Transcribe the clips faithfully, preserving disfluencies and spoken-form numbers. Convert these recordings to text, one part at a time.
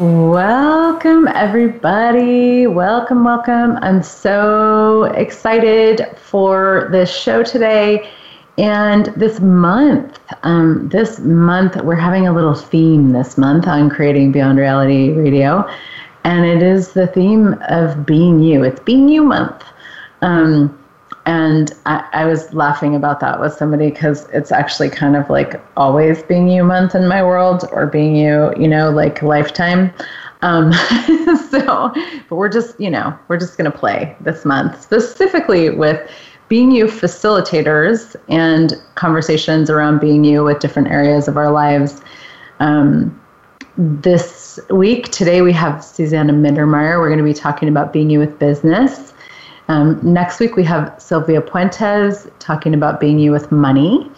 Welcome, everybody. Welcome, welcome. I'm so excited for this show today and this month. Um, this month, we're having a little theme this month on Creating Beyond Reality Radio, and it is the theme of Being You. It's Being You Month. Um, and I, I was laughing about that with somebody because it's actually kind of like always Being You Month in my world, or Being You, you know, like lifetime. Um, so, but we're just, you know, we're just going to play this month specifically with Being You facilitators and conversations around Being You with different areas of our lives. Um, this week, today we have Susanna Mittermeier. We're going to be talking about Being You with Business. Um, next week, we have Sylvia Puentes talking about Being You with Money.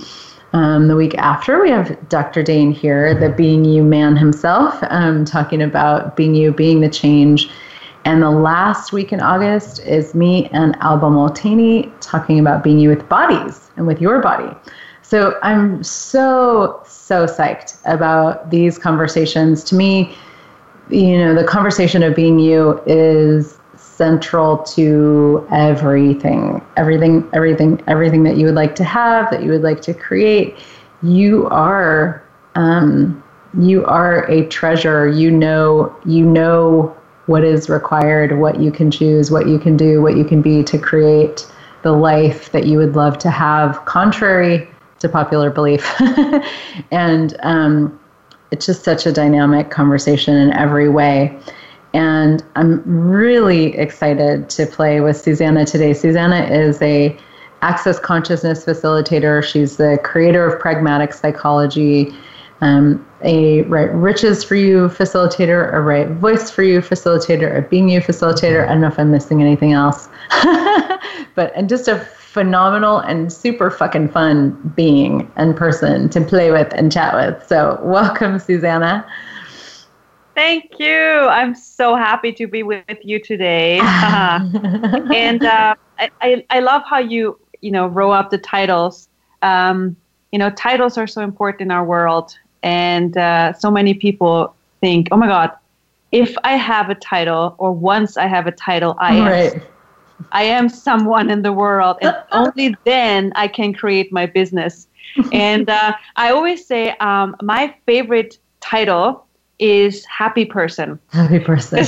Um, the week after, we have Doctor Dane here, the Being You man himself, um, talking about Being You, being the change. And the last week in August is me and Alba Moltini talking about Being You with Bodies and with your body. So I'm so, so psyched about these conversations. To me, you know, the conversation of Being You is central to everything, everything, everything, everything that you would like to have, that you would like to create. You are, um, you are a treasure. You know, you know what is required, what you can choose, what you can do, what you can be to create the life that you would love to have, contrary to popular belief. And um, it's just such a dynamic conversation in every way. And I'm really excited to play with Susanna today. Susanna is a Access Consciousness facilitator. She's the creator of Pragmatic Psychology, um, a Right Riches for You facilitator, a Right Voice for You facilitator, a Being You facilitator. I don't know if I'm missing anything else. But and just a phenomenal and super fucking fun being and person to play with and chat with. So welcome, Susanna. Thank you. I'm so happy to be with you today. and uh, I, I, I love how you, you know, roll up the titles. Um, you know, titles are so important in our world. And uh, so many people think, oh, my God, if I have a title, or once I have a title, I right. am I am someone in the world. And only then I can create my business. And uh, I always say um, my favorite title is happy person. Happy person.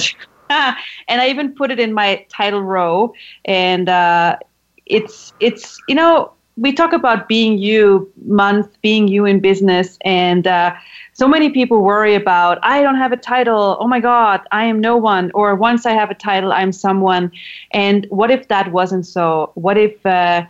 And I even put it in my title row. And uh, it's, it's you know, we talk about Being You Month, Being You in Business. And uh, so many people worry about, I don't have a title. Oh, my God, I am no one. Or once I have a title, I'm someone. And what if that wasn't so? What if uh,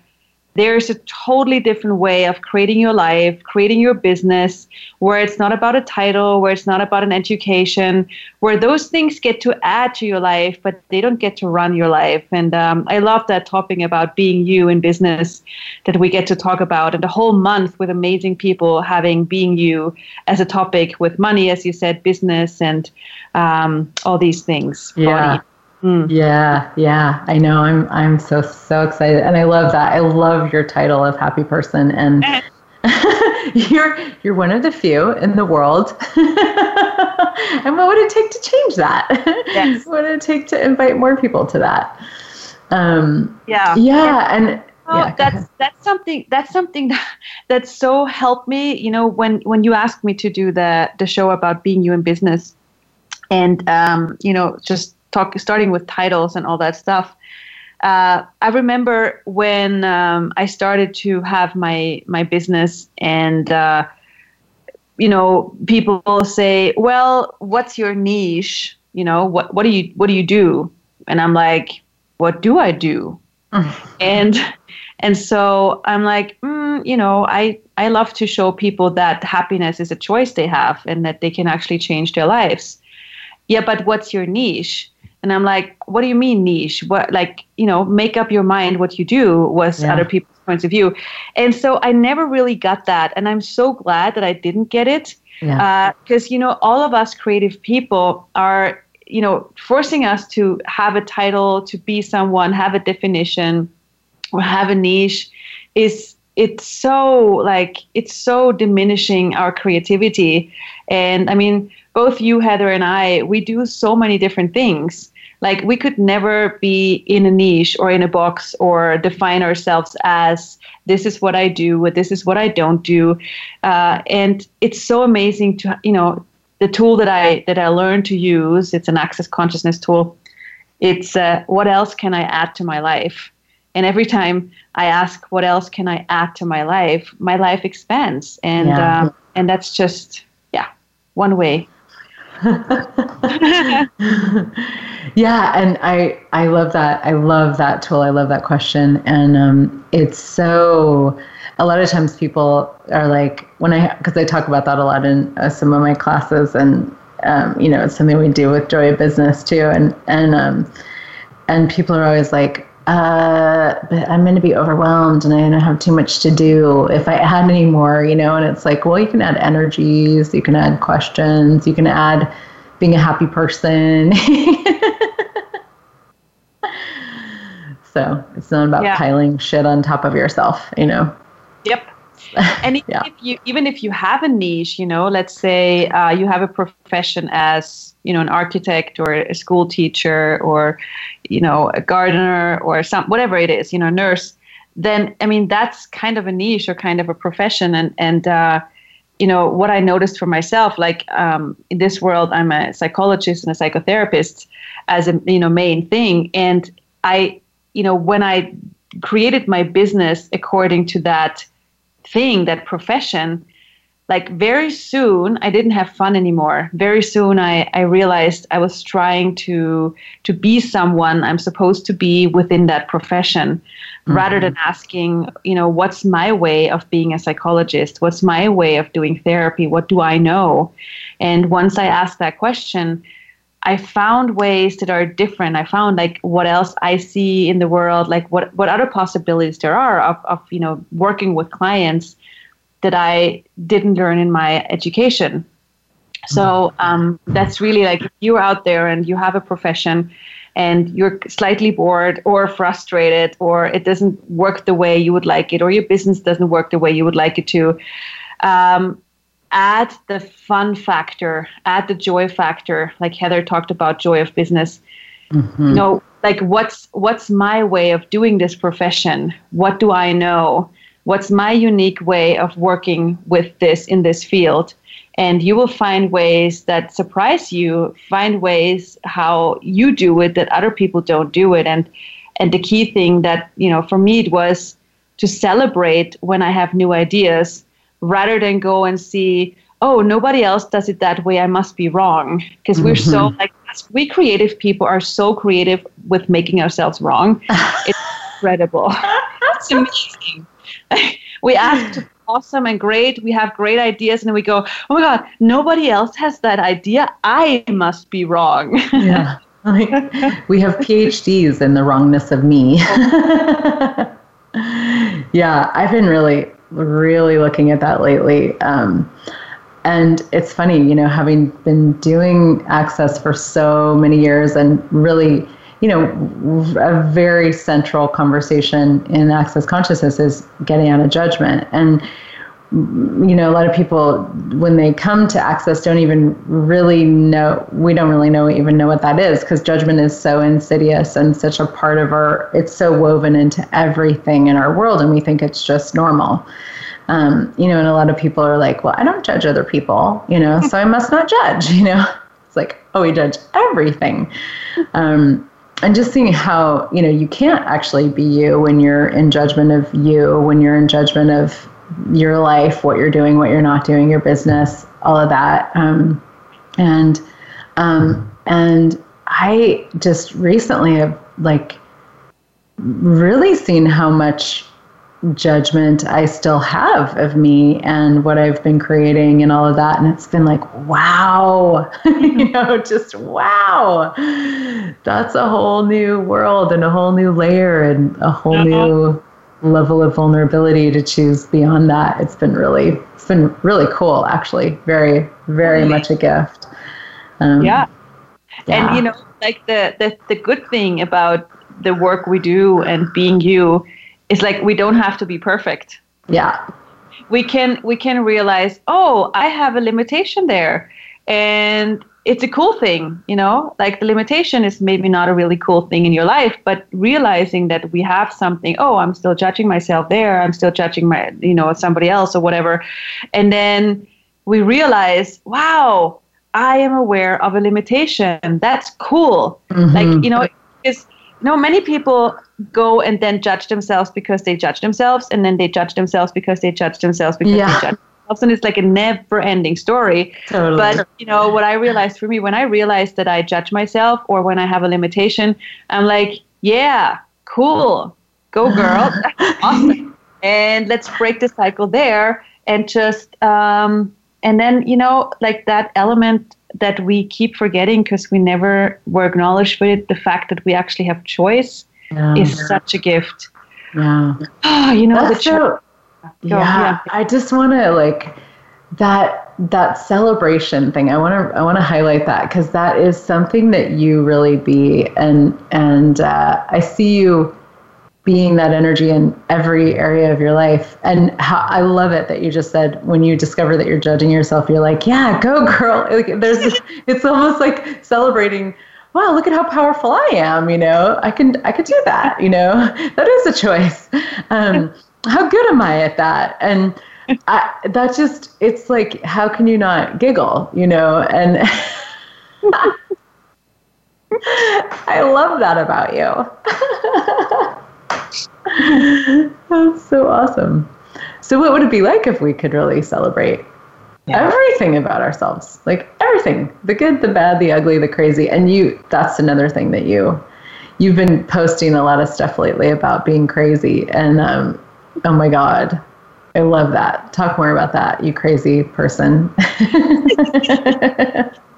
there's a totally different way of creating your life, creating your business, where it's not about a title, where it's not about an education, where those things get to add to your life, but they don't get to run your life. And um, I love that topic about Being You in Business that we get to talk about, and the whole month with amazing people having Being You as a topic, with money, as you said, business, and um, all these things. Yeah. Body. Mm. Yeah, yeah, I know. I'm I'm so, so excited. And I love that. I love your title of happy person. And you're you're one of the few in the world. And what would it take to change that? Yes. What would it take to invite more people to that? Um, yeah. Yeah. And oh, yeah, that's that's something that's something that, that so helped me, you know, when, when you asked me to do the, the show about Being You in Business, and, um, you know, just Talk, starting with titles and all that stuff. Uh, I remember when um, I started to have my, my business, and, uh, you know, people say, well, what's your niche? You know, what, what do you, what do you do? And I'm like, what do I do? and, and so I'm like, mm, you know, I, I love to show people that happiness is a choice they have and that they can actually change their lives. Yeah, but what's your niche? And I'm like, what do you mean niche? What, like, you know, make up your mind what you do was yeah. other people's points of view. And so I never really got that. And I'm so glad that I didn't get it. Yeah. Uh, because, you know, all of us creative people are, you know, forcing us to have a title, to be someone, have a definition, or have a niche is, it's so like, it's so diminishing our creativity. And I mean, both you, Heather, and I, we do so many different things. Like we could never be in a niche or in a box or define ourselves as this is what I do or this is what I don't do. Uh, and it's so amazing to, you know, the tool that I that I learned to use, it's an Access Consciousness tool. It's uh, what else can I add to my life? And every time I ask, what else can I add to my life? My life expands. And, yeah. um, and that's just, yeah, one way. yeah and I I love that I love that tool I love that question and um, it's so a lot of times people are like when I because I talk about that a lot in uh, some of my classes and um, you know it's something we do with Joy of Business too and and um, and people are always like uh, but I'm going to be overwhelmed and I don't have too much to do if I add any more, you know, and it's like, well, you can add energies, you can add questions, you can add being a happy person. So it's not about yeah. piling shit on top of yourself, you know? Yep. And even, yeah. if you, even if you have a niche, you know, let's say uh, you have a profession as, you know, an architect or a school teacher or, you know, a gardener or some whatever it is, you know, nurse, then, I mean, that's kind of a niche or kind of a profession. And, and uh, you know, what I noticed for myself, like um, in this world, I'm a psychologist and a psychotherapist as a, you know, main thing. And I, you know, when I created my business according to that thing, that profession, like very soon I didn't have fun anymore. Very soon I, I realized I was trying to to be someone I'm supposed to be within that profession mm-hmm. rather than asking, you know, what's my way of being a psychologist? What's my way of doing therapy? What do I know? And once I asked that question, I found ways that are different. I found like what else I see in the world, like what, what other possibilities there are of, of, you know, working with clients that I didn't learn in my education. So um, that's really like if you're out there and you have a profession and you're slightly bored or frustrated or it doesn't work the way you would like it or your business doesn't work the way you would like it to, um, add the fun factor, add the joy factor, like Heather talked about Joy of Business. Mm-hmm. You know, like what's what's my way of doing this profession? What do I know? What's my unique way of working with this in this field? And you will find ways that surprise you, find ways how you do it that other people don't do it. And and the key thing that, you know, for me it was to celebrate when I have new ideas rather than go and see, oh, nobody else does it that way, I must be wrong. Because mm-hmm. we're so, like, we creative people are so creative with making ourselves wrong. It's incredible. It's amazing. We ask to be awesome and great. We have great ideas, and then we go, oh my God, nobody else has that idea. I must be wrong. Yeah, like, we have P H Ds in the wrongness of me. Yeah, I've been really, really looking at that lately. Um, and it's funny, you know, having been doing Access for so many years and really, you know, a very central conversation in Access Consciousness is getting out of judgment. And, you know, a lot of people, when they come to Access, don't even really know, we don't really know, even know what that is, because judgment is so insidious and such a part of our, it's so woven into everything in our world, and we think it's just normal. Um, you know, and a lot of people are like, well, I don't judge other people, you know, so I must not judge, you know. It's like, oh, we judge everything. Um, And just seeing how, you know, you can't actually be you when you're in judgment of you, when you're in judgment of your life, what you're doing, what you're not doing, your business, all of that. Um, and um, and I just recently have, like, really seen how much judgment I still have of me and what I've been creating and all of that. And it's been like, wow, you know, just wow. That's a whole new world and a whole new layer and a whole uh-huh. new level of vulnerability to choose beyond that. It's been really, it's been really cool, actually. Very, very really? much a gift. Um, yeah. yeah. And, you know, like the, the, the good thing about the work we do and Being You, it's like we don't have to be perfect. Yeah. We can we can realize, oh, I have a limitation there. And it's a cool thing, you know? Like the limitation is maybe not a really cool thing in your life, but realizing that we have something, oh, I'm still judging myself there. I'm still judging my, you know, somebody else or whatever. And then we realize, wow, I am aware of a limitation. That's cool. Mm-hmm. Like, you know, it's No, many people go and then judge themselves because they judge themselves, and then they judge themselves because they judge themselves because yeah. they judge themselves, and it's like a never-ending story. Totally. But, you know, what I realized for me, when I realized that I judge myself or when I have a limitation, I'm like, yeah, cool, go girl, that's awesome. And let's break the cycle there and just, um, and then, you know, like that element that we keep forgetting because we never were acknowledged with it, the fact that we actually have choice yeah. is such a gift. Yeah. Oh, you know, that's the cho- so, yeah, yeah. I just want to like that, that celebration thing. I want to, I want to highlight that because that is something that you really be. And, and, uh, I see you being that energy in every area of your life. And how, I love it that you just said, when you discover that you're judging yourself, you're like, yeah, go girl. Like, there's, this, it's almost like celebrating, wow, look at how powerful I am. You know, I can, I could do that. You know, that is a choice. Um, how good am I at that? And I, that just, it's like, how can you not giggle, you know? And I love that about you. That's so awesome. So what would it be like if we could really celebrate yeah. everything about ourselves? Like everything, the good, the bad, the ugly, the crazy. And you, that's another thing that you, you've been posting a lot of stuff lately about being crazy. And um, oh my God, I love that. Talk more about that, you crazy person.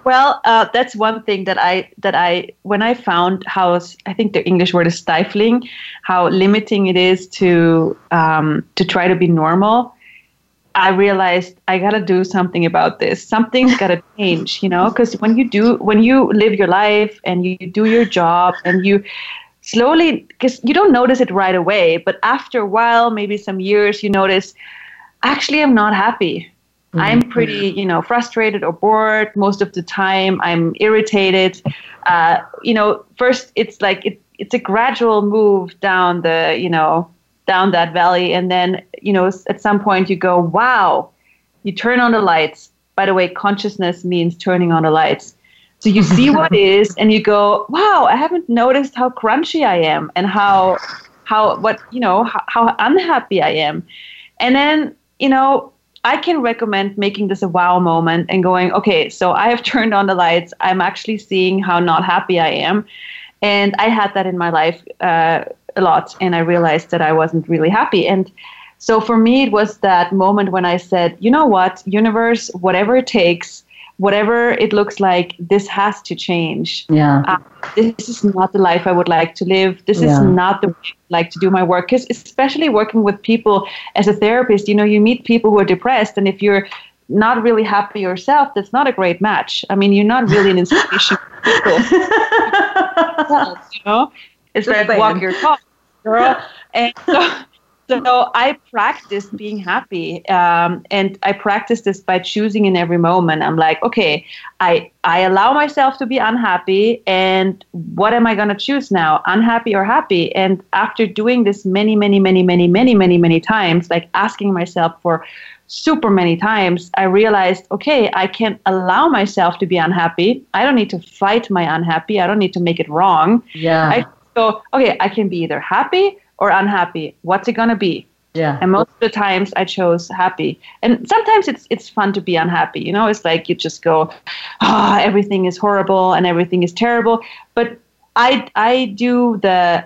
Well, uh, that's one thing that I, that I, when I found how, I think the English word is stifling, how limiting it is to, um, to try to be normal, I realized I got to do something about this. Something's got to change, you know, because when you do, when you live your life and you do your job and you slowly, because you don't notice it right away, but after a while, maybe some years, you notice, actually, I'm not happy. I'm pretty, you know, frustrated or bored most of the time. I'm irritated. Uh, you know, first it's like it, it's a gradual move down the, you know, down that valley. And then, you know, at some point you go, wow, you turn on the lights. By the way, consciousness means turning on the lights. So you see what is and you go, wow, I haven't noticed how crunchy I am and how, how, what, you know, how, how unhappy I am. And then, you know, I can recommend making this a wow moment and going, okay, so I have turned on the lights. I'm actually seeing how not happy I am. And I had that in my life uh, a lot. And I realized that I wasn't really happy. And so for me, it was that moment when I said, you know what, universe, whatever it takes, whatever it looks like, this has to change. Yeah. Uh, this is not the life I would like to live. This yeah. is not the way I would like to do my work. Because especially working with people as a therapist, you know, you meet people who are depressed. And if you're not really happy yourself, that's not a great match. I mean, you're not really an inspiration for people. You know, it's like walk your talk, girl. And so, so I practiced being happy, um, and I practiced this by choosing in every moment. I'm like, okay, I, I allow myself to be unhappy, and what am I going to choose now, unhappy or happy? And after doing this many, many, many, many, many, many, many times, like asking myself for super many times, I realized, okay, I can allow myself to be unhappy. I don't need to fight my unhappy. I don't need to make it wrong. Yeah. I, so, okay, I can be either happy or unhappy. What's it gonna be? Yeah. And most of the times I chose happy. And sometimes it's it's fun to be unhappy. You know, it's like you just go, ah, oh, everything is horrible and everything is terrible. But I I do the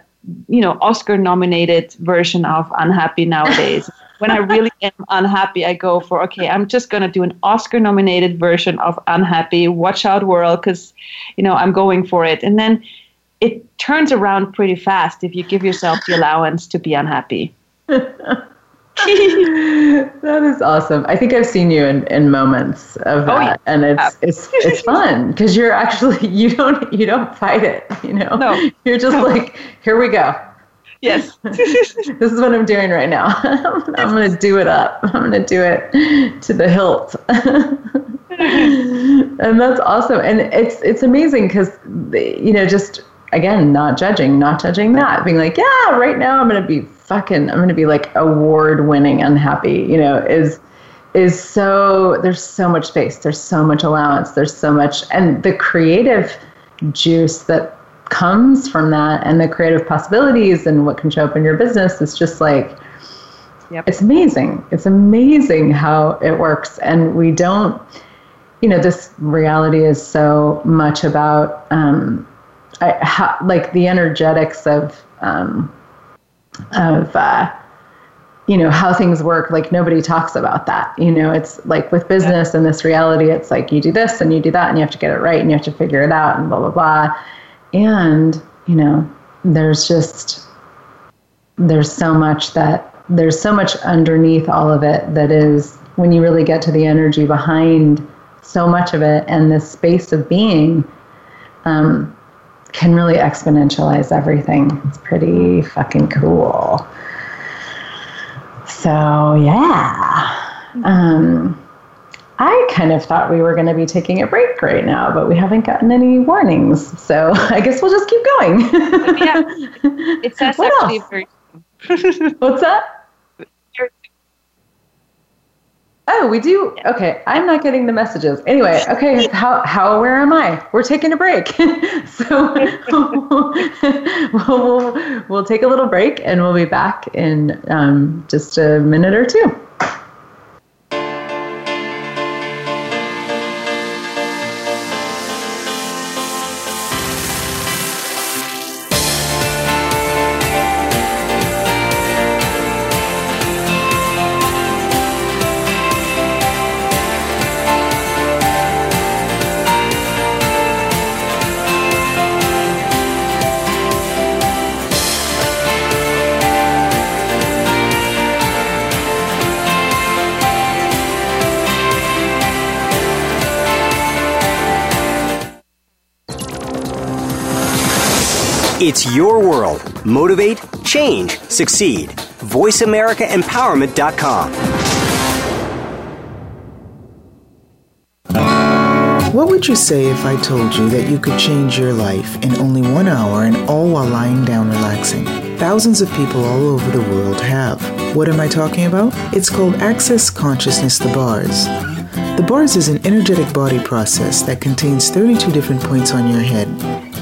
you know, Oscar-nominated version of unhappy nowadays. When I really am unhappy, I go for, okay, I'm just going to do an Oscar-nominated version of unhappy. Watch out, world, because, you know, I'm going for it. And then it turns around pretty fast if you give yourself the allowance to be unhappy. That is awesome. I think I've seen you in, in moments of that, oh, yeah. And it's it's it's fun because you're actually you don't you don't fight it. You know, no. You're just no. like, here we go. Yes, this is what I'm doing right now. I'm going to do it up. I'm going to do it to the hilt. And that's awesome. And it's it's amazing because, you know, just again, not judging, not judging that, being like, yeah, right now I'm going to be. Fucking, I'm going to be like award-winning unhappy, you know, is, is so, there's so much space, there's so much allowance, there's so much, and the creative juice that comes from that and the creative possibilities and what can show up in your business is just like, yep. It's amazing. It's amazing how it works. And we don't, you know, this reality is so much about, um, I, how, like the energetics of, um, of, uh, you know, how things work. Like nobody talks about that. You know, it's like with business yeah. and this reality, it's like you do this and you do that and you have to get it right and you have to figure it out and blah, blah, blah. And, you know, there's just, there's so much that there's so much underneath all of it that is when you really get to the energy behind so much of it and this space of being, um, can really exponentialize everything. It's pretty fucking cool. So, yeah. Um, I kind of thought we were going to be taking a break right now, but we haven't gotten any warnings. So I guess we'll just keep going. Yeah. It says what actually else? Very... What's that? Oh, we do? Okay. I'm not getting the messages. Anyway, okay, how how aware am I? We're taking a break. So we'll, we'll, we'll take a little break and we'll be back in um, just a minute or two. It's your world. Motivate, change, succeed. voice america empowerment dot com. What would you say if I told you that you could change your life in only one hour and all while lying down relaxing? Thousands of people all over the world have. What am I talking about? It's called Access Consciousness, the bars. The bars is an energetic body process that contains thirty-two different points on your head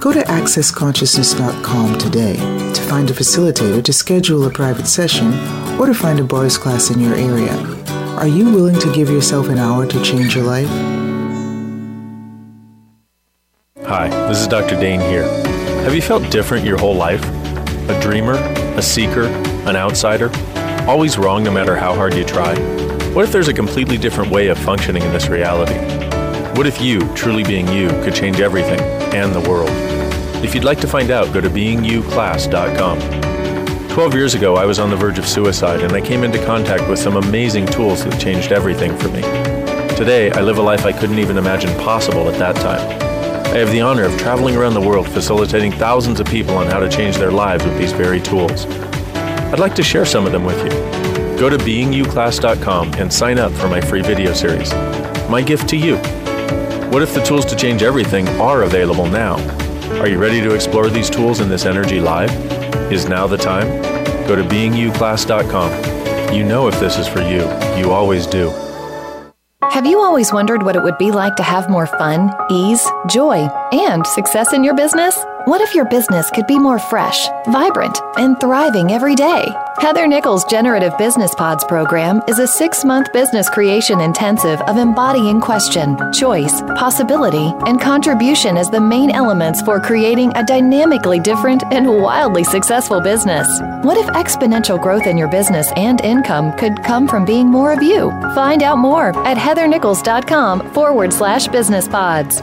Go to access consciousness dot com today to find a facilitator to schedule a private session or to find a bars class in your area. Are you willing to give yourself an hour to change your life? Hi, this is Doctor Dane here. Have you felt different your whole life? A dreamer, a seeker, an outsider? Always wrong no matter how hard you try? What if there's a completely different way of functioning in this reality? What if you, truly being you, could change everything and the world? If you'd like to find out, go to being you class dot com. Twelve years ago, I was on the verge of suicide, and I came into contact with some amazing tools that changed everything for me. Today, I live a life I couldn't even imagine possible at that time. I have the honor of traveling around the world facilitating thousands of people on how to change their lives with these very tools. I'd like to share some of them with you. Go to being you class dot com and sign up for my free video series, My Gift to You. What if the tools to change everything are available now? Are you ready to explore these tools in this energy live? Is now the time? Go to being you class dot com. You know if this is for you. You always do. Have you always wondered what it would be like to have more fun, ease, joy, and success in your business? What if your business could be more fresh, vibrant, and thriving every day? Heather Nichols' Generative Business Pods program is a six-month business creation intensive of embodying question, choice, possibility, and contribution as the main elements for creating a dynamically different and wildly successful business. What if exponential growth in your business and income could come from being more of you? Find out more at heathernichols.com forward slash business pods.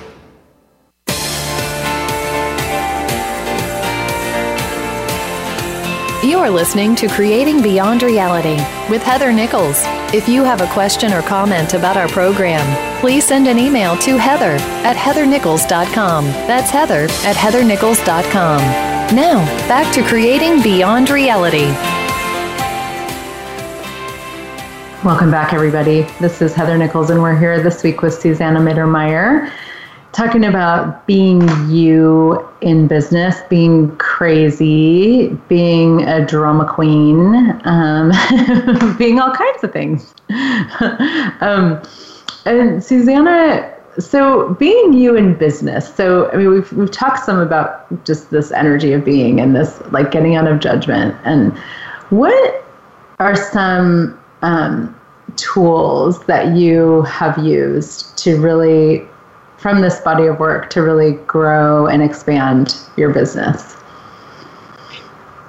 You are listening to Creating Beyond Reality with Heather Nichols. If you have a question or comment about our program, please send an email to Heather at heather nichols dot com. That's Heather at heather nichols dot com. Now, back to Creating Beyond Reality. Welcome back, everybody. This is Heather Nichols, and we're here this week with Susanna Mittermeier, talking about being you in business, being crazy, being a drama queen, um, being all kinds of things. um, and Susanna, so being you in business. So, I mean, we've we've talked some about just this energy of being and this, like, getting out of judgment. And what are some um, tools that you have used to really, from this body of work, to really grow and expand your business?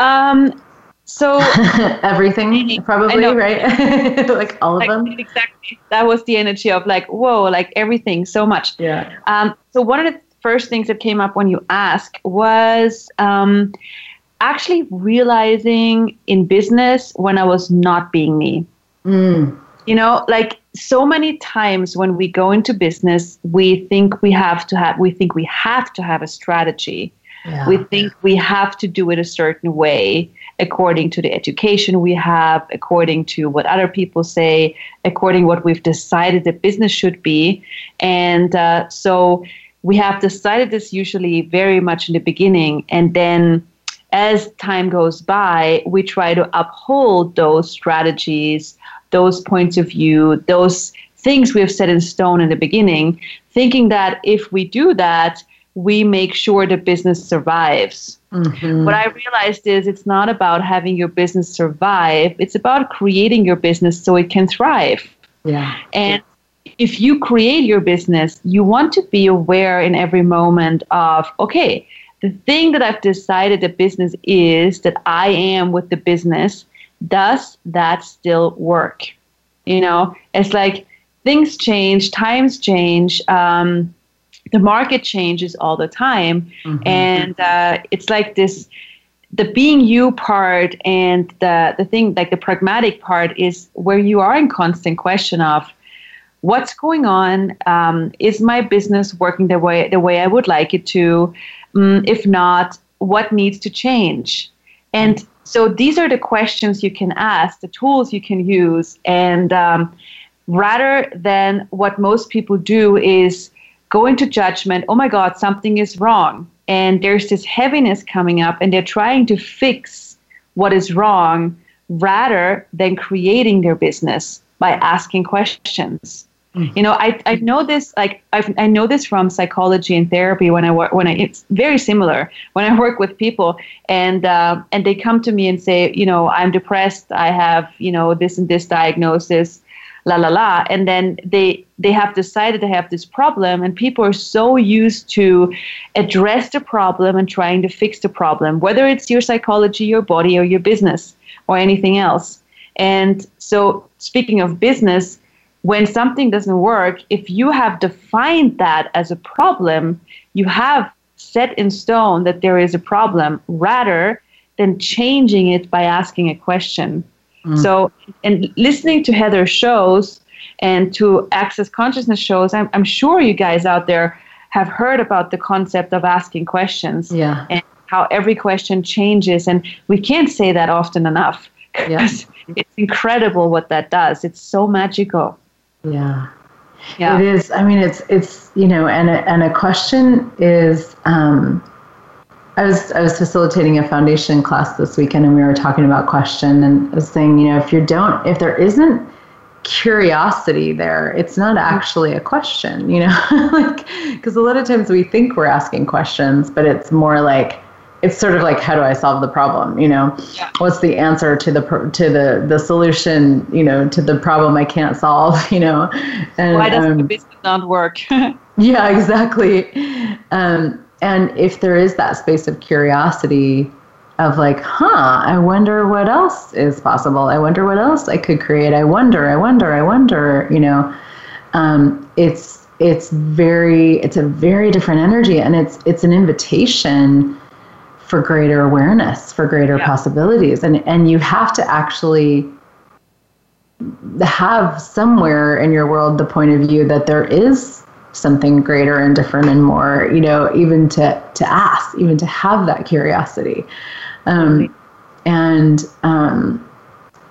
Um. So everything, probably, right? Like all of them. Exactly. That was the energy of like, whoa, like everything, so much. Yeah. Um, so one of the first things that came up when you asked was um, actually realizing in business when I was not being me. Mm. You know, like so many times when we go into business, we think we have to have, we think we have to have a strategy. Yeah. We think we have to do it a certain way, according to the education we have, according to what other people say, according to what we've decided the business should be. And uh, so we have decided this usually very much in the beginning. And then as time goes by, we try to uphold those strategies, those points of view, those things we have set in stone in the beginning, thinking that if we do that, we make sure the business survives. Mm-hmm. What I realized is it's not about having your business survive. It's about creating your business so it can thrive. Yeah. And if you create your business, you want to be aware in every moment of, okay, the thing that I've decided the business is, that I am with the business, does that still work? You know, it's like things change, times change, um, the market changes all the time. Mm-hmm. And uh, it's like this, the being you part and the, the thing, like the pragmatic part, is where you are in constant question of what's going on. Um, is my business working the way, the way I would like it to? Um, if not, what needs to change? And so these are the questions you can ask, the tools you can use. And um, rather than what most people do is go into judgment, oh my God, something is wrong. And there's this heaviness coming up and they're trying to fix what is wrong rather than creating their business by asking questions. Mm-hmm. You know, I, I know this, like I've, I know this from psychology and therapy when I work, when I, it's very similar when I work with people and, uh, and they come to me and say, you know, I'm depressed. I have, you know, this and this diagnosis, la, la, la. And then they, they have decided they have this problem, and people are so used to address the problem and trying to fix the problem, whether it's your psychology, your body, or your business, or anything else. And so speaking of business, when something doesn't work, if you have defined that as a problem, you have set in stone that there is a problem rather than changing it by asking a question. Mm. So, and listening to Heather's shows and to Access Consciousness shows, I'm, I'm sure you guys out there have heard about the concept of asking questions. Yeah. And how every question changes. And we can't say that often enough. Yeah. It's incredible what that does. It's so magical. Yeah. Yeah. It is. I mean, it's, it's, you know, and a, and a question is, um, I was, I was facilitating a foundation class this weekend, and we were talking about question, and I was saying, you know, if you don't, if there isn't curiosity there, it's not actually a question, you know, like, because a lot of times we think we're asking questions, but it's more like, it's sort of like, how do I solve the problem? You know, yeah. What's the answer to the, to the, the solution, you know, to the problem I can't solve, you know, and why does um, the business not work? Yeah, exactly. Um, And if there is that space of curiosity of like, huh, I wonder what else is possible. I wonder what else I could create. I wonder, I wonder, I wonder, you know, um, it's, it's very, it's a very different energy, and it's, it's an invitation for greater awareness, for greater yeah. possibilities. And, and you have to actually have somewhere in your world the point of view that there is something greater and different and more, you know, even to, to ask, even to have that curiosity. Um, and, um,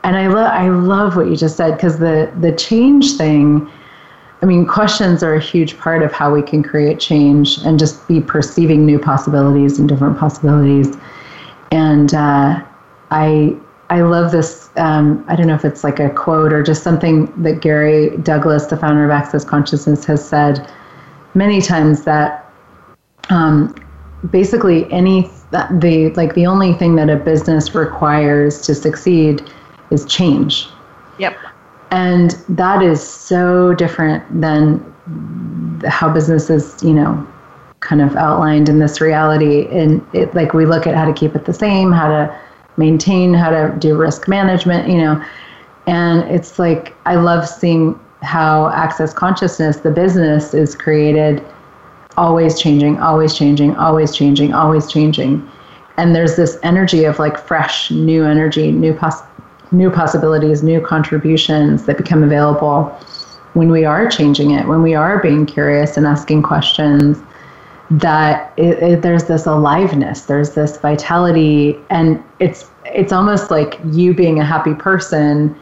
and I love, I love what you just said, because the, the change thing, I mean, questions are a huge part of how we can create change and just be perceiving new possibilities and different possibilities. And, uh, I, I love this, um, I don't know if it's like a quote or just something that Gary Douglas, the founder of Access Consciousness, has said many times, that um, basically any, that the like the only thing that a business requires to succeed is change. Yep. And that is so different than how businesses, you know, kind of outlined in this reality. And it, like, we look at how to keep it the same, how to maintain, how to do risk management, you know, and it's like, I love seeing how Access Consciousness, the business, is created always changing, always changing, always changing, always changing. And there's this energy of like fresh, new energy, new poss- new possibilities, new contributions that become available when we are changing it, when we are being curious and asking questions. That it, it, there's this aliveness, there's this vitality, and it's it's almost like you being a happy person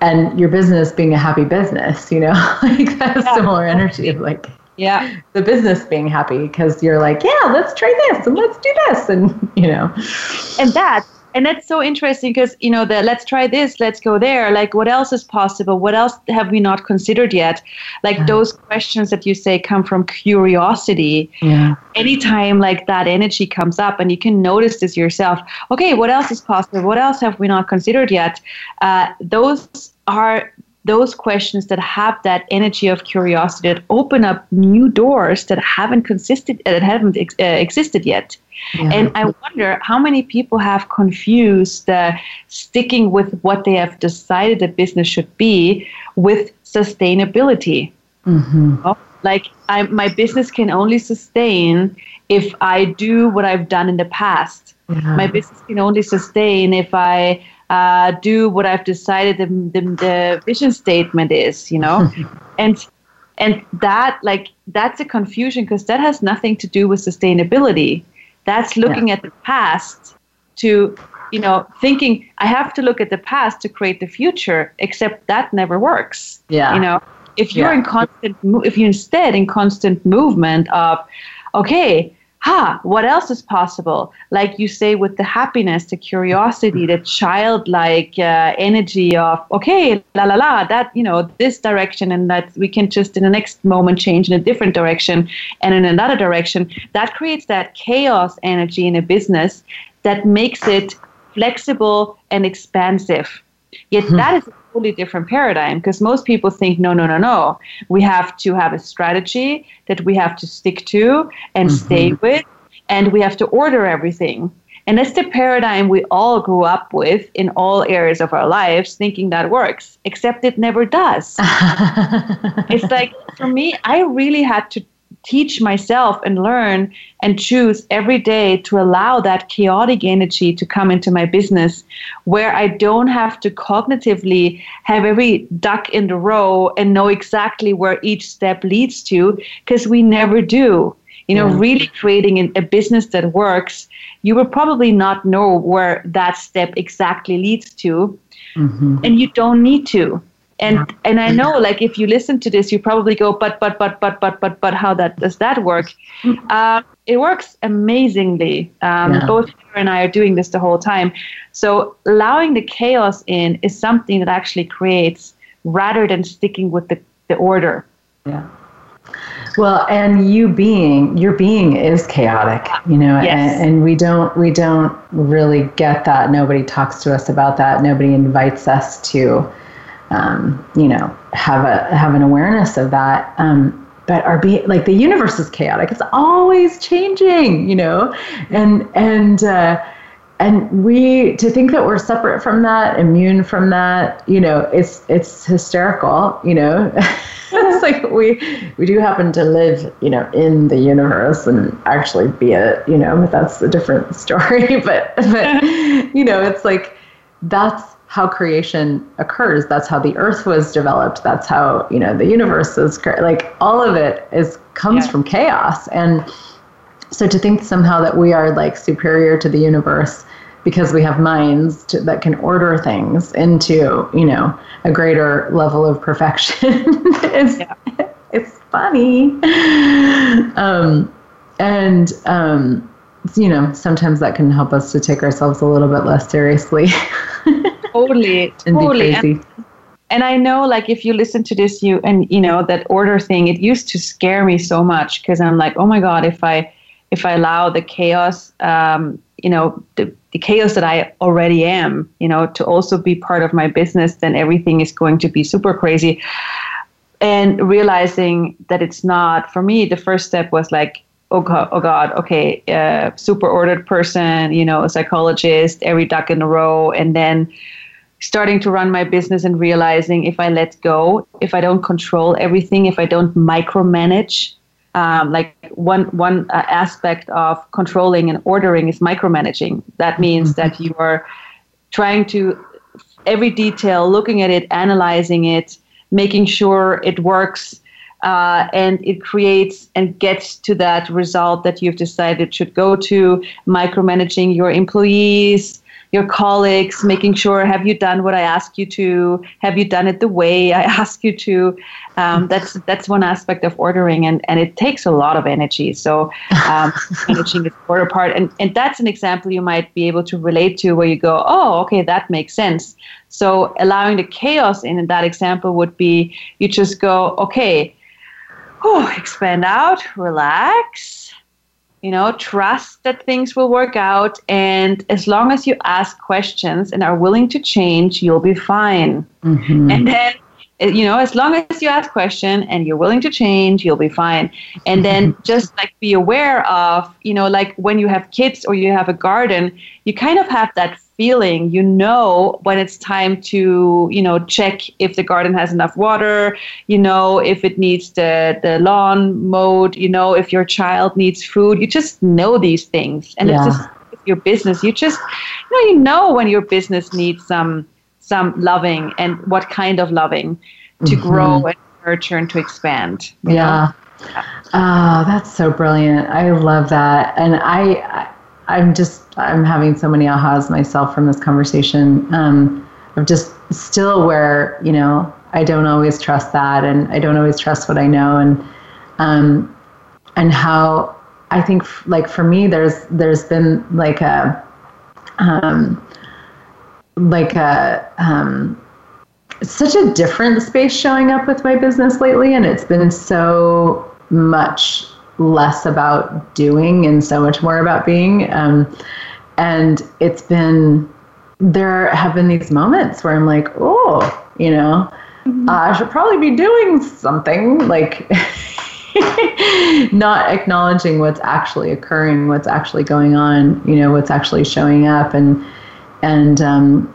and your business being a happy business, you know, like that yeah. similar energy of like yeah. the business being happy because you're like, yeah, let's try this and let's do this, and you know, and that. And that's so interesting because, you know, the let's try this, let's go there. Like, what else is possible? What else have we not considered yet? Like yeah. those questions that you say come from curiosity. Yeah. Anytime like that energy comes up, and you can notice this yourself. Okay, what else is possible? What else have we not considered yet? Uh, those are those questions that have that energy of curiosity that open up new doors that haven't consisted, that haven't ex- uh, existed yet. Yeah. And I wonder how many people have confused uh, sticking with what they have decided a business should be with sustainability. Mm-hmm. Oh, like I, my business can only sustain if I do what I've done in the past. Yeah. My business can only sustain if I uh, do what I've decided the, the, the vision statement is, you know, and and that like that's a confusion because that has nothing to do with sustainability. That's looking yeah. at the past to, you know, thinking I have to look at the past to create the future, except that never works. Yeah. You know, if you're yeah. in constant, if you're instead in constant movement of, okay, ha, what else is possible? Like you say, with the happiness, the curiosity, the childlike uh, energy of, okay, la, la, la, that, you know, this direction, and that we can just in the next moment change in a different direction and in another direction. That creates that chaos energy in a business that makes it flexible and expansive. Yet mm-hmm. that is a totally different paradigm because most people think, no, no, no, no. We have to have a strategy that we have to stick to and mm-hmm. stay with, and we have to order everything. And that's the paradigm we all grew up with in all areas of our lives, thinking that works, except it never does. It's like, for me, I really had to teach myself and learn and choose every day to allow that chaotic energy to come into my business, where I don't have to cognitively have every duck in the row and know exactly where each step leads to, because we never do. You know, yeah. really creating a business that works, you will probably not know where that step exactly leads to, mm-hmm. and you don't need to. And and I know, like, if you listen to this, you probably go, but, but, but, but, but, but, but, how that does that work? Um, it works amazingly. Um, yeah. Both Heather and I are doing this the whole time. So allowing the chaos in is something that actually creates rather than sticking with the, the order. Yeah. Well, and you being, your being is chaotic, you know, yes. and, and we don't, we don't really get that. Nobody talks to us about that. Nobody invites us to, um, you know, have a, have an awareness of that. Um, but our be like the universe is chaotic. It's always changing, you know, and, and, uh, and we, to think that we're separate from that, immune from that, you know, it's, it's hysterical, you know, it's like we, we do happen to live, you know, in the universe and actually be a, you know, but that's a different story, but, but, you know, it's like, that's how creation occurs. That's how the earth was developed. That's how, you know, the universe is cre- like all of it is comes yeah. from chaos. And so to think somehow that we are like superior to the universe because we have minds to, that can order things into, you know, a greater level of perfection, it's, yeah. it's funny. Um, and, um, you know, sometimes that can help us to take ourselves a little bit less seriously. Totally, and totally. And, and I know, like, if you listen to this, you, and, you know, that order thing, it used to scare me so much because I'm like, oh my God, if I, if I allow the chaos, um, you know, the, the chaos that I already am, you know, to also be part of my business, then everything is going to be super crazy. And realizing that it's not, for me, the first step was like, oh God, oh God, okay, uh, super ordered person, you know, a psychologist, every duck in a row. And then starting to run my business and realizing if I let go, if I don't control everything, if I don't micromanage, Um, like one one uh, aspect of controlling and ordering is micromanaging. That means mm-hmm. that you are trying to every detail, looking at it, analyzing it, making sure it works, uh, and it creates and gets to that result that you've decided should go to. Micromanaging your employees, your colleagues, making sure, have you done what I ask you to? Have you done it the way I ask you to? Um, that's that's one aspect of ordering, and, and it takes a lot of energy. So um, managing the order part, and, and that's an example you might be able to relate to where you go, oh, okay, that makes sense. So allowing the chaos in, in that example would be you just go, okay, whew, expand out, relax. You know, trust that things will work out. And as long as you ask questions and are willing to change, you'll be fine. Mm-hmm. And then, you know, as long as you ask question and you're willing to change, you'll be fine. And then just like be aware of, you know, like when you have kids or you have a garden, you kind of have that feeling, you know, when it's time to, you know, check if the garden has enough water, you know, if it needs the, the lawn mowed, you know, if your child needs food, you just know these things. And yeah. it's just your business. You just, you know, you know when your business needs some, some loving and what kind of loving to mm-hmm. grow and nurture and to expand. Yeah. yeah. Oh, that's so brilliant. I love that. And I, I I'm just, I'm having so many ahas myself from this conversation. Um, I'm just still where, you know, I don't always trust that and I don't always trust what I know. And, um, and how I think f- like for me, there's, there's been like a, um, like a, um, such a different space showing up with my business lately. And it's been so much less about doing and so much more about being. Um, and it's been, there have been these moments where I'm like, oh, you know, mm-hmm. uh, I should probably be doing something, like not acknowledging what's actually occurring, what's actually going on, you know, what's actually showing up. And, and, um,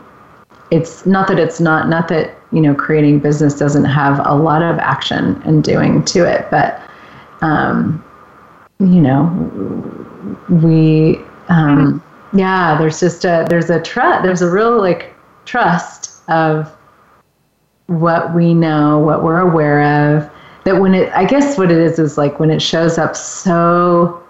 it's not that it's not, not that, you know, creating business doesn't have a lot of action and doing to it, but, um, you know, we, um, yeah, there's just a, there's a trust, there's a real like trust of what we know, what we're aware of, that when it, I guess what it is, is like when it shows up so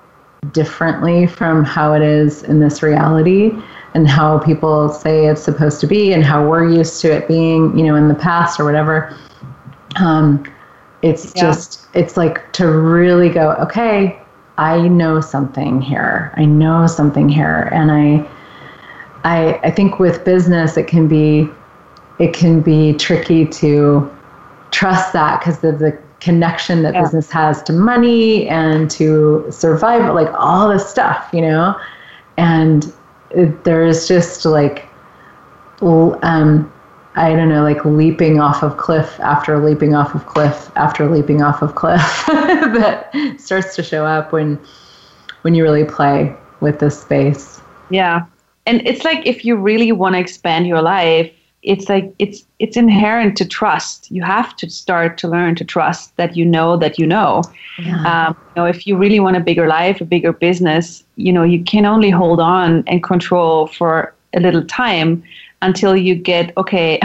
differently from how it is in this reality and how people say it's supposed to be and how we're used to it being, you know, in the past or whatever. Um, it's yeah. just, it's like to really go, okay, I know something here. I know something here. And I, I, I think with business, it can be, it can be tricky to trust that because of the connection that yeah. business has to money and to survival, like all this stuff, you know? And it, there is just like, um, I don't know, like leaping off of cliff after leaping off of cliff after leaping off of cliff that starts to show up when when you really play with this space. Yeah. And it's like if you really want to expand your life, it's like it's it's inherent to trust. You have to start to learn to trust that you know that you know. Yeah. Um, you know, if you really want a bigger life, a bigger business, you know, you can only hold on and control for a little time until you get, okay,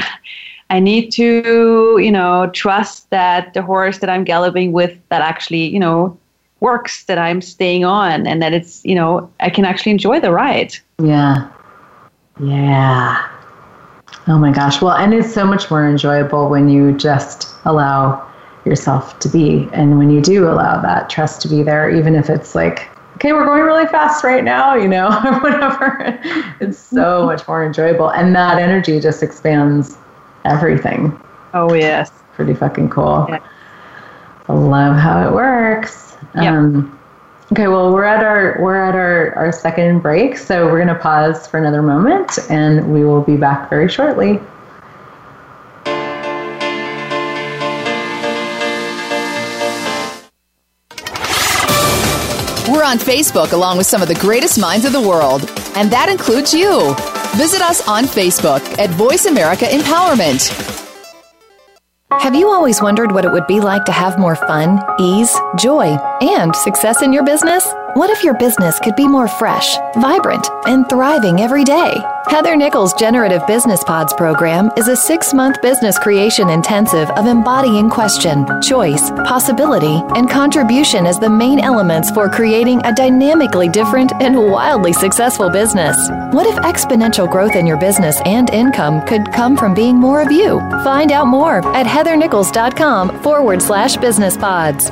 I need to, you know, trust that the horse that I'm galloping with that actually, you know, works, that I'm staying on and that it's, you know, I can actually enjoy the ride. Yeah. Yeah. Oh my gosh. Well, and it's so much more enjoyable when you just allow yourself to be. And when you do allow that trust to be there, even if it's like, okay, we're going really fast right now, you know, or whatever. It's so much more enjoyable. And that energy just expands everything. Oh, yes. Pretty fucking cool. Yeah. I love how it works. Yep. Um, okay, well, we're at our we're at our, our second break, so we're going to pause for another moment, and we will be back very shortly. We're on Facebook along with some of the greatest minds of the world, and that includes you. Visit us on Facebook at Voice America Empowerment. Have you always wondered what it would be like to have more fun, ease, joy, and success in your business? What if your business could be more fresh, vibrant, and thriving every day? Heather Nichols' Generative Business Pods program is a six-month business creation intensive of embodying question, choice, possibility, and contribution as the main elements for creating a dynamically different and wildly successful business. What if exponential growth in your business and income could come from being more of you? Find out more at heathernichols.com forward slash business pods.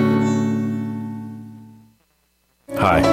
Hi,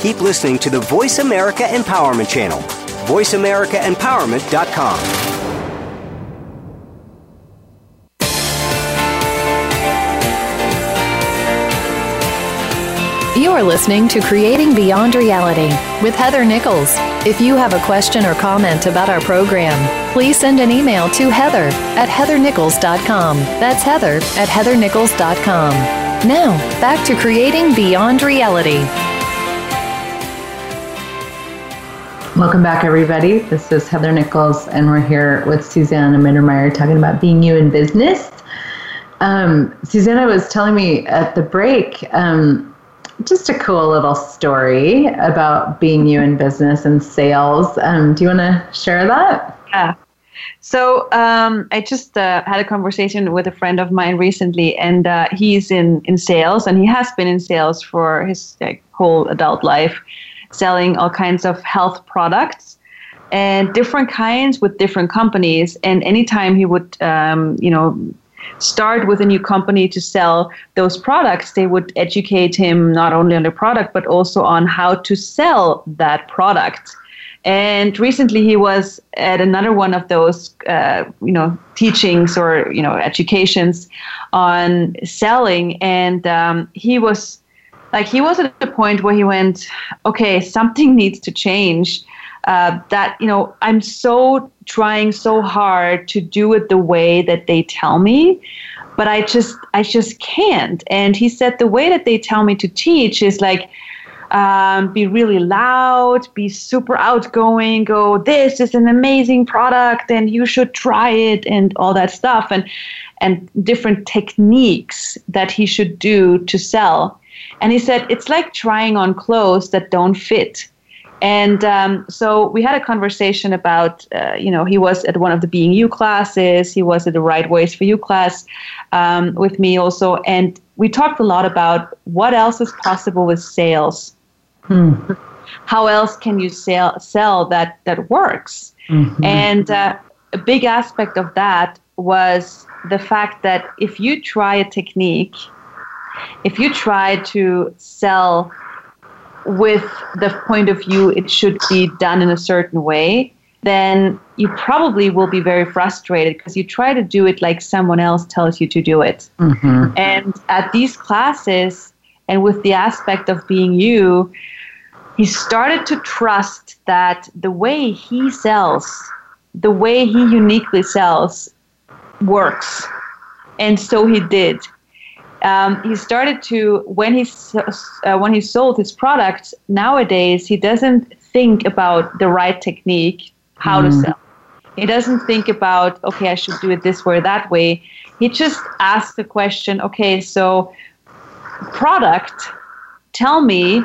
Keep listening to the Voice America Empowerment Channel, voice america empowerment dot com. You are listening to Creating Beyond Reality with Heather Nichols. If you have a question or comment about our program, please send an email to Heather at heather nichols dot com. That's Heather at heather nichols dot com. Now, back to Creating Beyond Reality. Welcome back, everybody. This is Heather Nichols, and we're here with Susanna Mittermeier talking about being you in business. Um, Susanna was telling me at the break um, just a cool little story about being you in business and sales. Um, do you want to share that? Yeah. So um, I just uh, had a conversation with a friend of mine recently, and uh, he's in, in sales, and he has been in sales for his like, whole adult life, selling all kinds of health products and different kinds with different companies. And anytime he would, um, you know, start with a new company to sell those products, they would educate him not only on the product, but also on how to sell that product. And recently he was at another one of those, uh, you know, teachings or, you know, educations on selling. And um, he was like, he was at the point where he went, okay, something needs to change. Uh, that, you know, I'm so trying so hard to do it the way that they tell me, but I just, I just can't. And he said, the way that they tell me to teach is like, um, be really loud, be super outgoing, go, this is an amazing product and you should try it and all that stuff, and, and different techniques that he should do to sell. And he said, it's like trying on clothes that don't fit. And um, so we had a conversation about, uh, you know, he was at one of the Being You classes. He was at the Right Voice for You class um, with me also. And we talked a lot about what else is possible with sales. Hmm. How else can you sell, sell that, that works? Mm-hmm. And uh, a big aspect of that was the fact that if you try a technique, if you try to sell with the point of view it should be done in a certain way, then you probably will be very frustrated because you try to do it like someone else tells you to do it. Mm-hmm. And at these classes, and with the aspect of being you, he started to trust that the way he sells, the way he uniquely sells, works. And so he did. Um, he started to, when he uh, when he sold his products, nowadays he doesn't think about the right technique, how mm. to sell. He doesn't think about, okay, I should do it this way or that way. He just asks the question, okay, so product, tell me,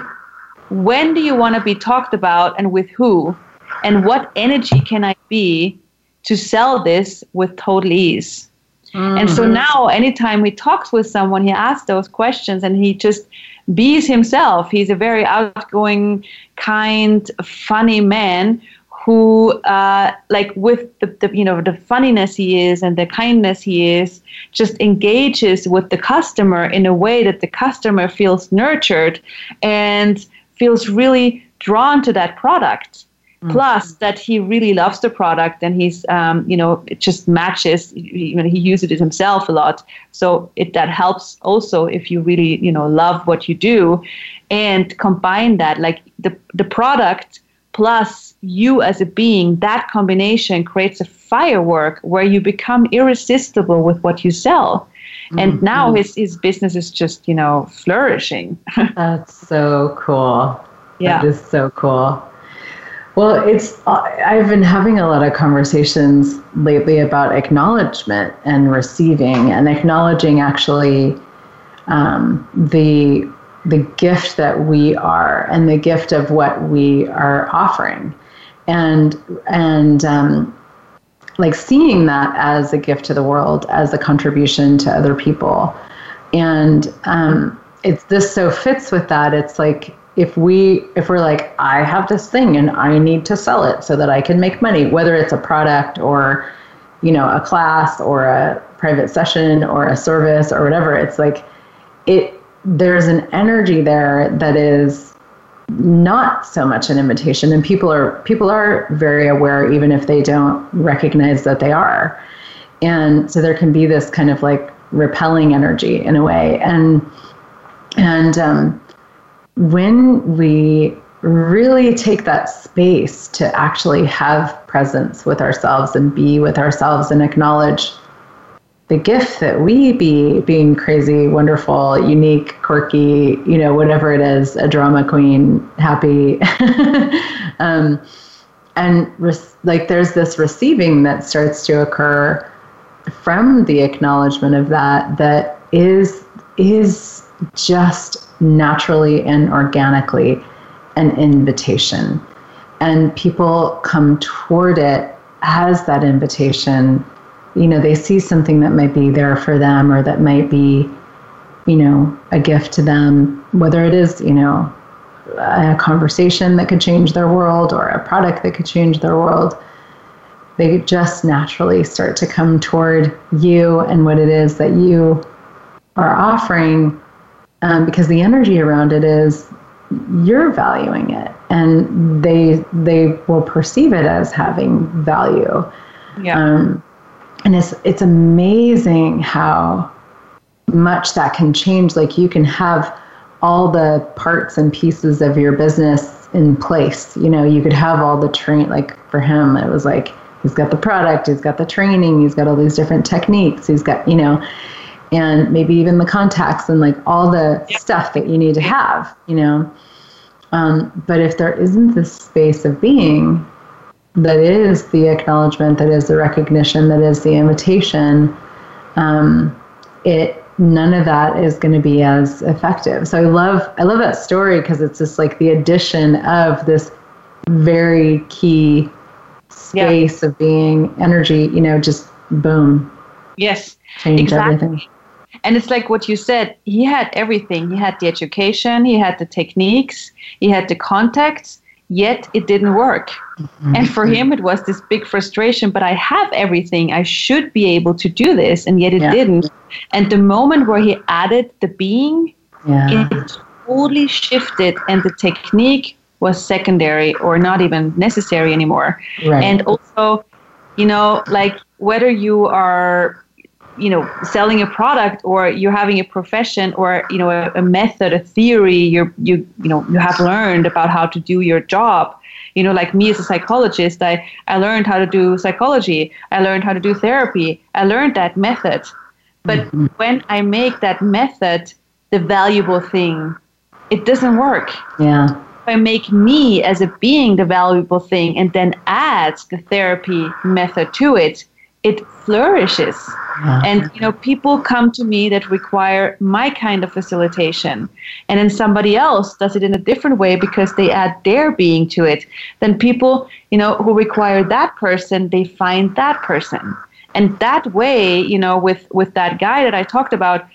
when do you want to be talked about and with who? And what energy can I be to sell this with total ease? Mm-hmm. And so now anytime he talks with someone, he asks those questions and he just bees himself. He's a very outgoing, kind, funny man who, uh, like with the, the, you know, the funniness he is and the kindness he is, just engages with the customer in a way that the customer feels nurtured and feels really drawn to that product. Mm-hmm. Plus that he really loves the product and he's, um, you know, it just matches, you know, he uses it himself a lot. So it, that helps also if you really, you know, love what you do and combine that, like the, the product plus you as a being, that combination creates a firework where you become irresistible with what you sell. And mm-hmm. now his, his business is just, you know, flourishing. That's so cool. Yeah. That is so cool. Well, it's, I've been having a lot of conversations lately about acknowledgement and receiving, and acknowledging actually um, the the gift that we are and the gift of what we are offering, and and um, like seeing that as a gift to the world, as a contribution to other people, and um, it's this so fits with that. It's like, If we, if we're like, I have this thing and I need to sell it so that I can make money, whether it's a product or, you know, a class or a private session or a service or whatever, it's like, it, there's an energy there that is not so much an imitation, and people are, people are very aware, even if they don't recognize that they are. And so there can be this kind of like repelling energy in a way. And, and, um, when we really take that space to actually have presence with ourselves and be with ourselves and acknowledge the gift that we be, being crazy, wonderful, unique, quirky, you know, whatever it is, a drama queen, happy. um, and re- like there's this receiving that starts to occur from the acknowledgement of that, that is is just naturally and organically an invitation. And people come toward it as that invitation. You know, they see something that might be there for them, or that might be, you know, a gift to them, whether it is, you know, a conversation that could change their world or a product that could change their world. They just naturally start to come toward you and what it is that you are offering, um, because the energy around it is you're valuing it, and they they will perceive it as having value. Yeah. Um, And it's it's amazing how much that can change. Like, you can have all the parts and pieces of your business in place. You know, you could have all the train. Like for him, it was like, he's got the product, he's got the training, he's got all these different techniques, he's got, you know, and maybe even the contacts and like all the yeah. stuff that you need to have, you know. Um, but if there isn't this space of being, that is the acknowledgement, that is the recognition, that is the invitation, um, it none of that is going to be as effective. So I love I love that story, because it's just like the addition of this very key space yeah. of being, energy, you know, just boom. Yes, change exactly. everything. And it's like what you said, he had everything. He had the education, he had the techniques, he had the contacts, yet it didn't work. Mm-hmm. And for him, it was this big frustration, but I have everything. I should be able to do this, and yet it yeah. didn't. And the moment where he added the being, yeah. it totally shifted, and the technique was secondary or not even necessary anymore. Right. And also, you know, like whether you are, you know, selling a product, or you're having a profession, or, you know, a, a method, a theory you're, you, you know, you have learned about how to do your job. You know, like me as a psychologist, I, I learned how to do psychology. I learned how to do therapy. I learned that method. But mm-hmm. when I make that method the valuable thing, it doesn't work. Yeah. If I make me as a being the valuable thing and then add the therapy method to it, it flourishes. Yeah. And, you know, people come to me that require my kind of facilitation, and then somebody else does it in a different way because they add their being to it. Then people, you know, who require that person, they find that person. And that way, you know, with, with that guy that I talked about,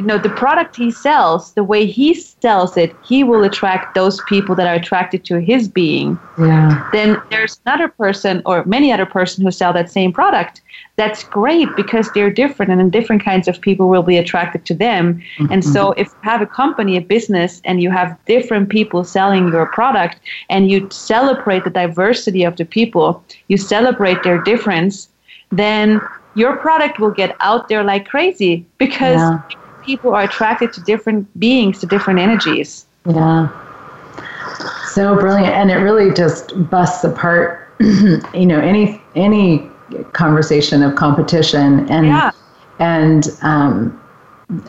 you know, the product he sells, the way he sells it, he will attract those people that are attracted to his being. Yeah. Then there's another person, or many other person, who sell that same product. That's great, because they're different, and then different kinds of people will be attracted to them. Mm-hmm. And so if you have a company, a business, and you have different people selling your product, and you celebrate the diversity of the people, you celebrate their difference, then your product will get out there like crazy, because yeah. people are attracted to different beings, to different energies. Yeah. So brilliant. And it really just busts apart, you know, any any conversation of competition and yeah. and um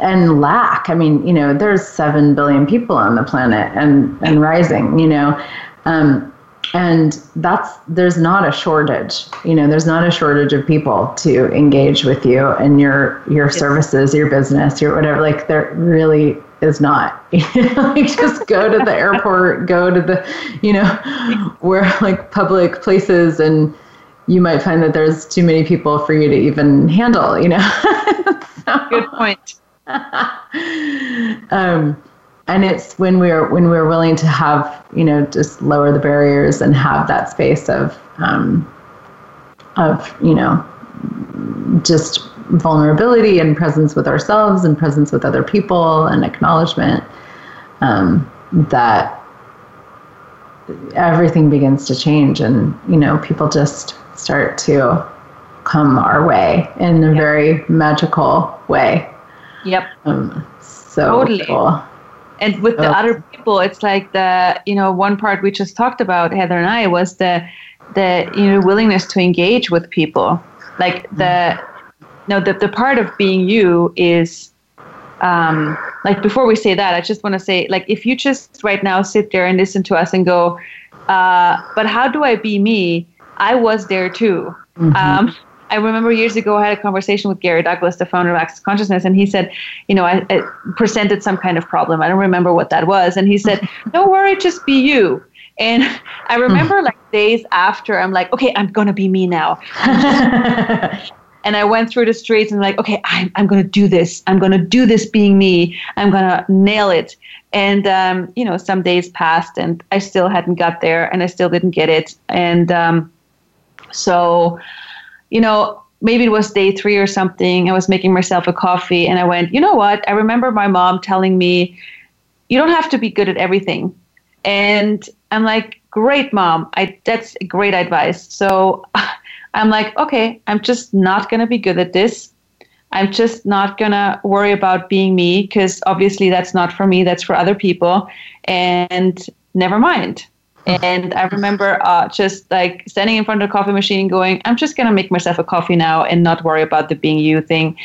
and lack. I mean, you know, there's seven billion people on the planet, and, and rising, you know. Um and that's there's not a shortage, you know, there's not a shortage of people to engage with you and your your yes. services, your business, your whatever. Like, there really is not. Like, just go to the airport, go to the, you know, where, like, public places, and you might find that there's too many people for you to even handle, you know. So, good point. um And it's when we're when we're willing to have, you know, just lower the barriers and have that space of um, of, you know, just vulnerability and presence with ourselves and presence with other people and acknowledgement, um, that everything begins to change, and, you know, people just start to come our way in a yep. very magical way. Yep. Um, so totally. Cool. And with the uh, other people, it's like the, you know, one part we just talked about, Heather and I, was the, the you know, willingness to engage with people. Like the, no, the, the part of being you is, um, like before we say that, I just want to say, like, if you just right now sit there and listen to us and go, uh, but how do I be me? I was there too. Mm-hmm. Um, I remember years ago I had a conversation with Gary Douglas, the founder of Access Consciousness, and he said, you know, I, I presented some kind of problem. I don't remember what that was. And he said, don't worry, just be you. And I remember like days after, I'm like, okay, I'm going to be me now. And I went through the streets and like, okay, I'm, I'm going to do this. I'm going to do this being me. I'm going to nail it. And, um, you know, some days passed and I still hadn't got there and I still didn't get it. And um, so... you know, maybe it was day three or something. I was making myself a coffee and I went, you know what? I remember my mom telling me, you don't have to be good at everything. And I'm like, great, Mom. I, that's great advice. So I'm like, okay, I'm just not going to be good at this. I'm just not going to worry about being me because obviously that's not for me. That's for other people. And never mind. And I remember uh, just like standing in front of a coffee machine and going, I'm just going to make myself a coffee now and not worry about the being you thing.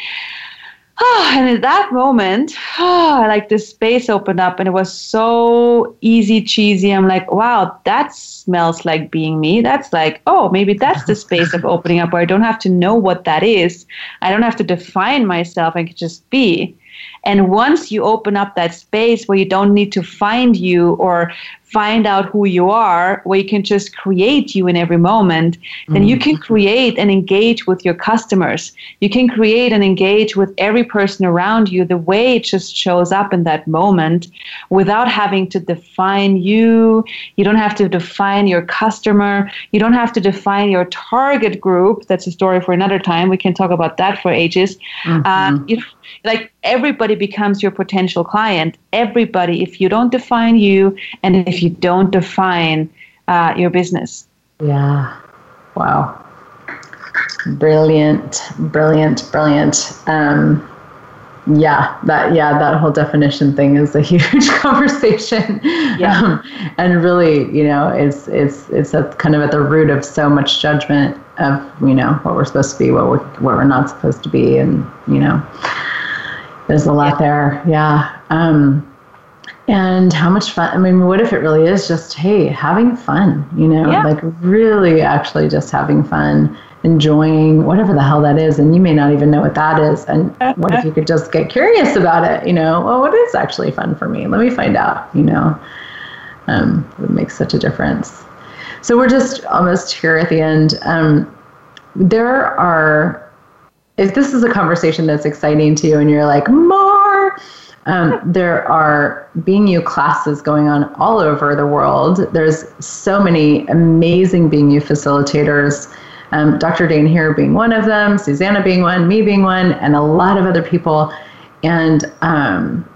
Oh, and at that moment, oh, like this space opened up and it was so easy, cheesy. I'm like, wow, that smells like being me. That's like, oh, maybe that's the space of opening up where I don't have to know what that is. I don't have to define myself. I can just be. And once you open up that space where you don't need to find you or find out who you are, where you can just create you in every moment, then mm. you can create and engage with your customers. You can create and engage with every person around you the way it just shows up in that moment without having to define you. You don't have to define your customer. You don't have to define your target group. That's a story for another time. We can talk about that for ages. Mm-hmm. Um, you know, like everybody becomes your potential client. Everybody, if you don't define you and if you don't define uh, your business. Yeah. Wow. Brilliant, brilliant, brilliant. Um, yeah, that yeah, that whole definition thing is a huge conversation. Yeah. Um, and really, you know, it's it's it's at kind of at the root of so much judgment of, you know, what we're supposed to be, what we're, what we're not supposed to be, and, you know, there's a lot there. Yeah. Um, and how much fun, I mean, what if it really is just, hey, having fun, you know, yeah. like really actually just having fun, enjoying whatever the hell that is. And you may not even know what that is. And what if you could just get curious about it? You know, well, what is actually fun for me? Let me find out, you know, um, it makes such a difference. So we're just almost here at the end. Um, there are, if this is a conversation that's exciting to you and you're like, more, um, there are Being You classes going on all over the world. There's so many amazing Being You facilitators, um, Doctor Dane here being one of them, Susanna being one, me being one, and a lot of other people. And um,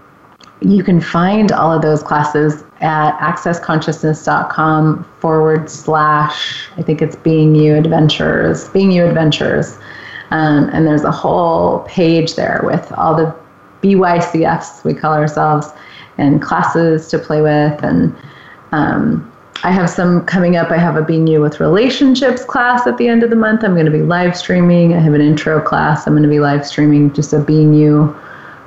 you can find all of those classes at accessconsciousness.com forward slash, I think it's Being You Adventures, Being You Adventures. Um, and there's a whole page there with all the B Y C Fs, we call ourselves, and classes to play with. And um, I have some coming up. I have a Being You with Relationships class at the end of the month. I'm going to be live streaming. I have an intro class. I'm going to be live streaming just a Being You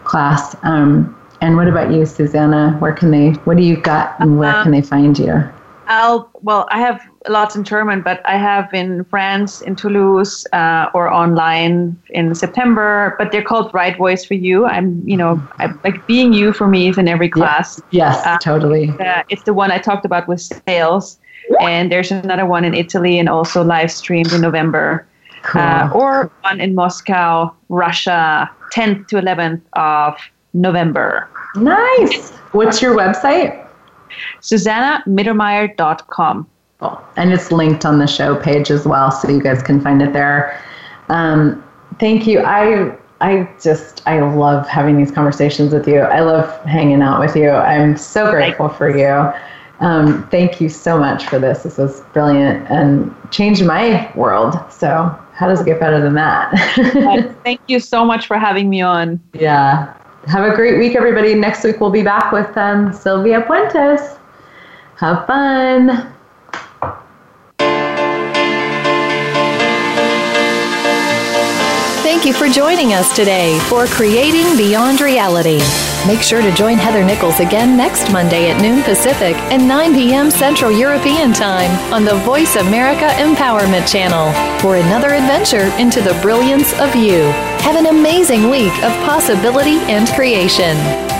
class. Um, and what about you, Susanna? Where can they, what do you got and where um, can they find you? I'll, well, I have lots in German, but I have in France, in Toulouse, uh, or online in September. But they're called Right Voice for You. I'm, you know, I'm, like Being You for me is in every class. Yes, yes uh, totally. It's, uh, it's the one I talked about with sales, and there's another one in Italy, and also live streamed in November, cool. uh, or one in Moscow, Russia, tenth to eleventh of November. Nice. What's your website? Susanna Mittermeier dot com. Cool. And it's linked on the show page as well, so you guys can find it there. Um, thank you. I I just, I love having these conversations with you. I love hanging out with you. I'm so grateful for you. Um, thank you so much for this. This was brilliant and changed my world. So how does it get better than that? Thank you so much for having me on. Yeah. Have a great week, everybody. Next week, we'll be back with um, Sylvia Puentes. Have fun. Thank you for joining us today for Creating Beyond Reality. Make sure to join Heather Nichols again next Monday at noon Pacific and nine p.m. Central European Time on the Voice America Empowerment Channel for another adventure into the brilliance of you. Have an amazing week of possibility and creation.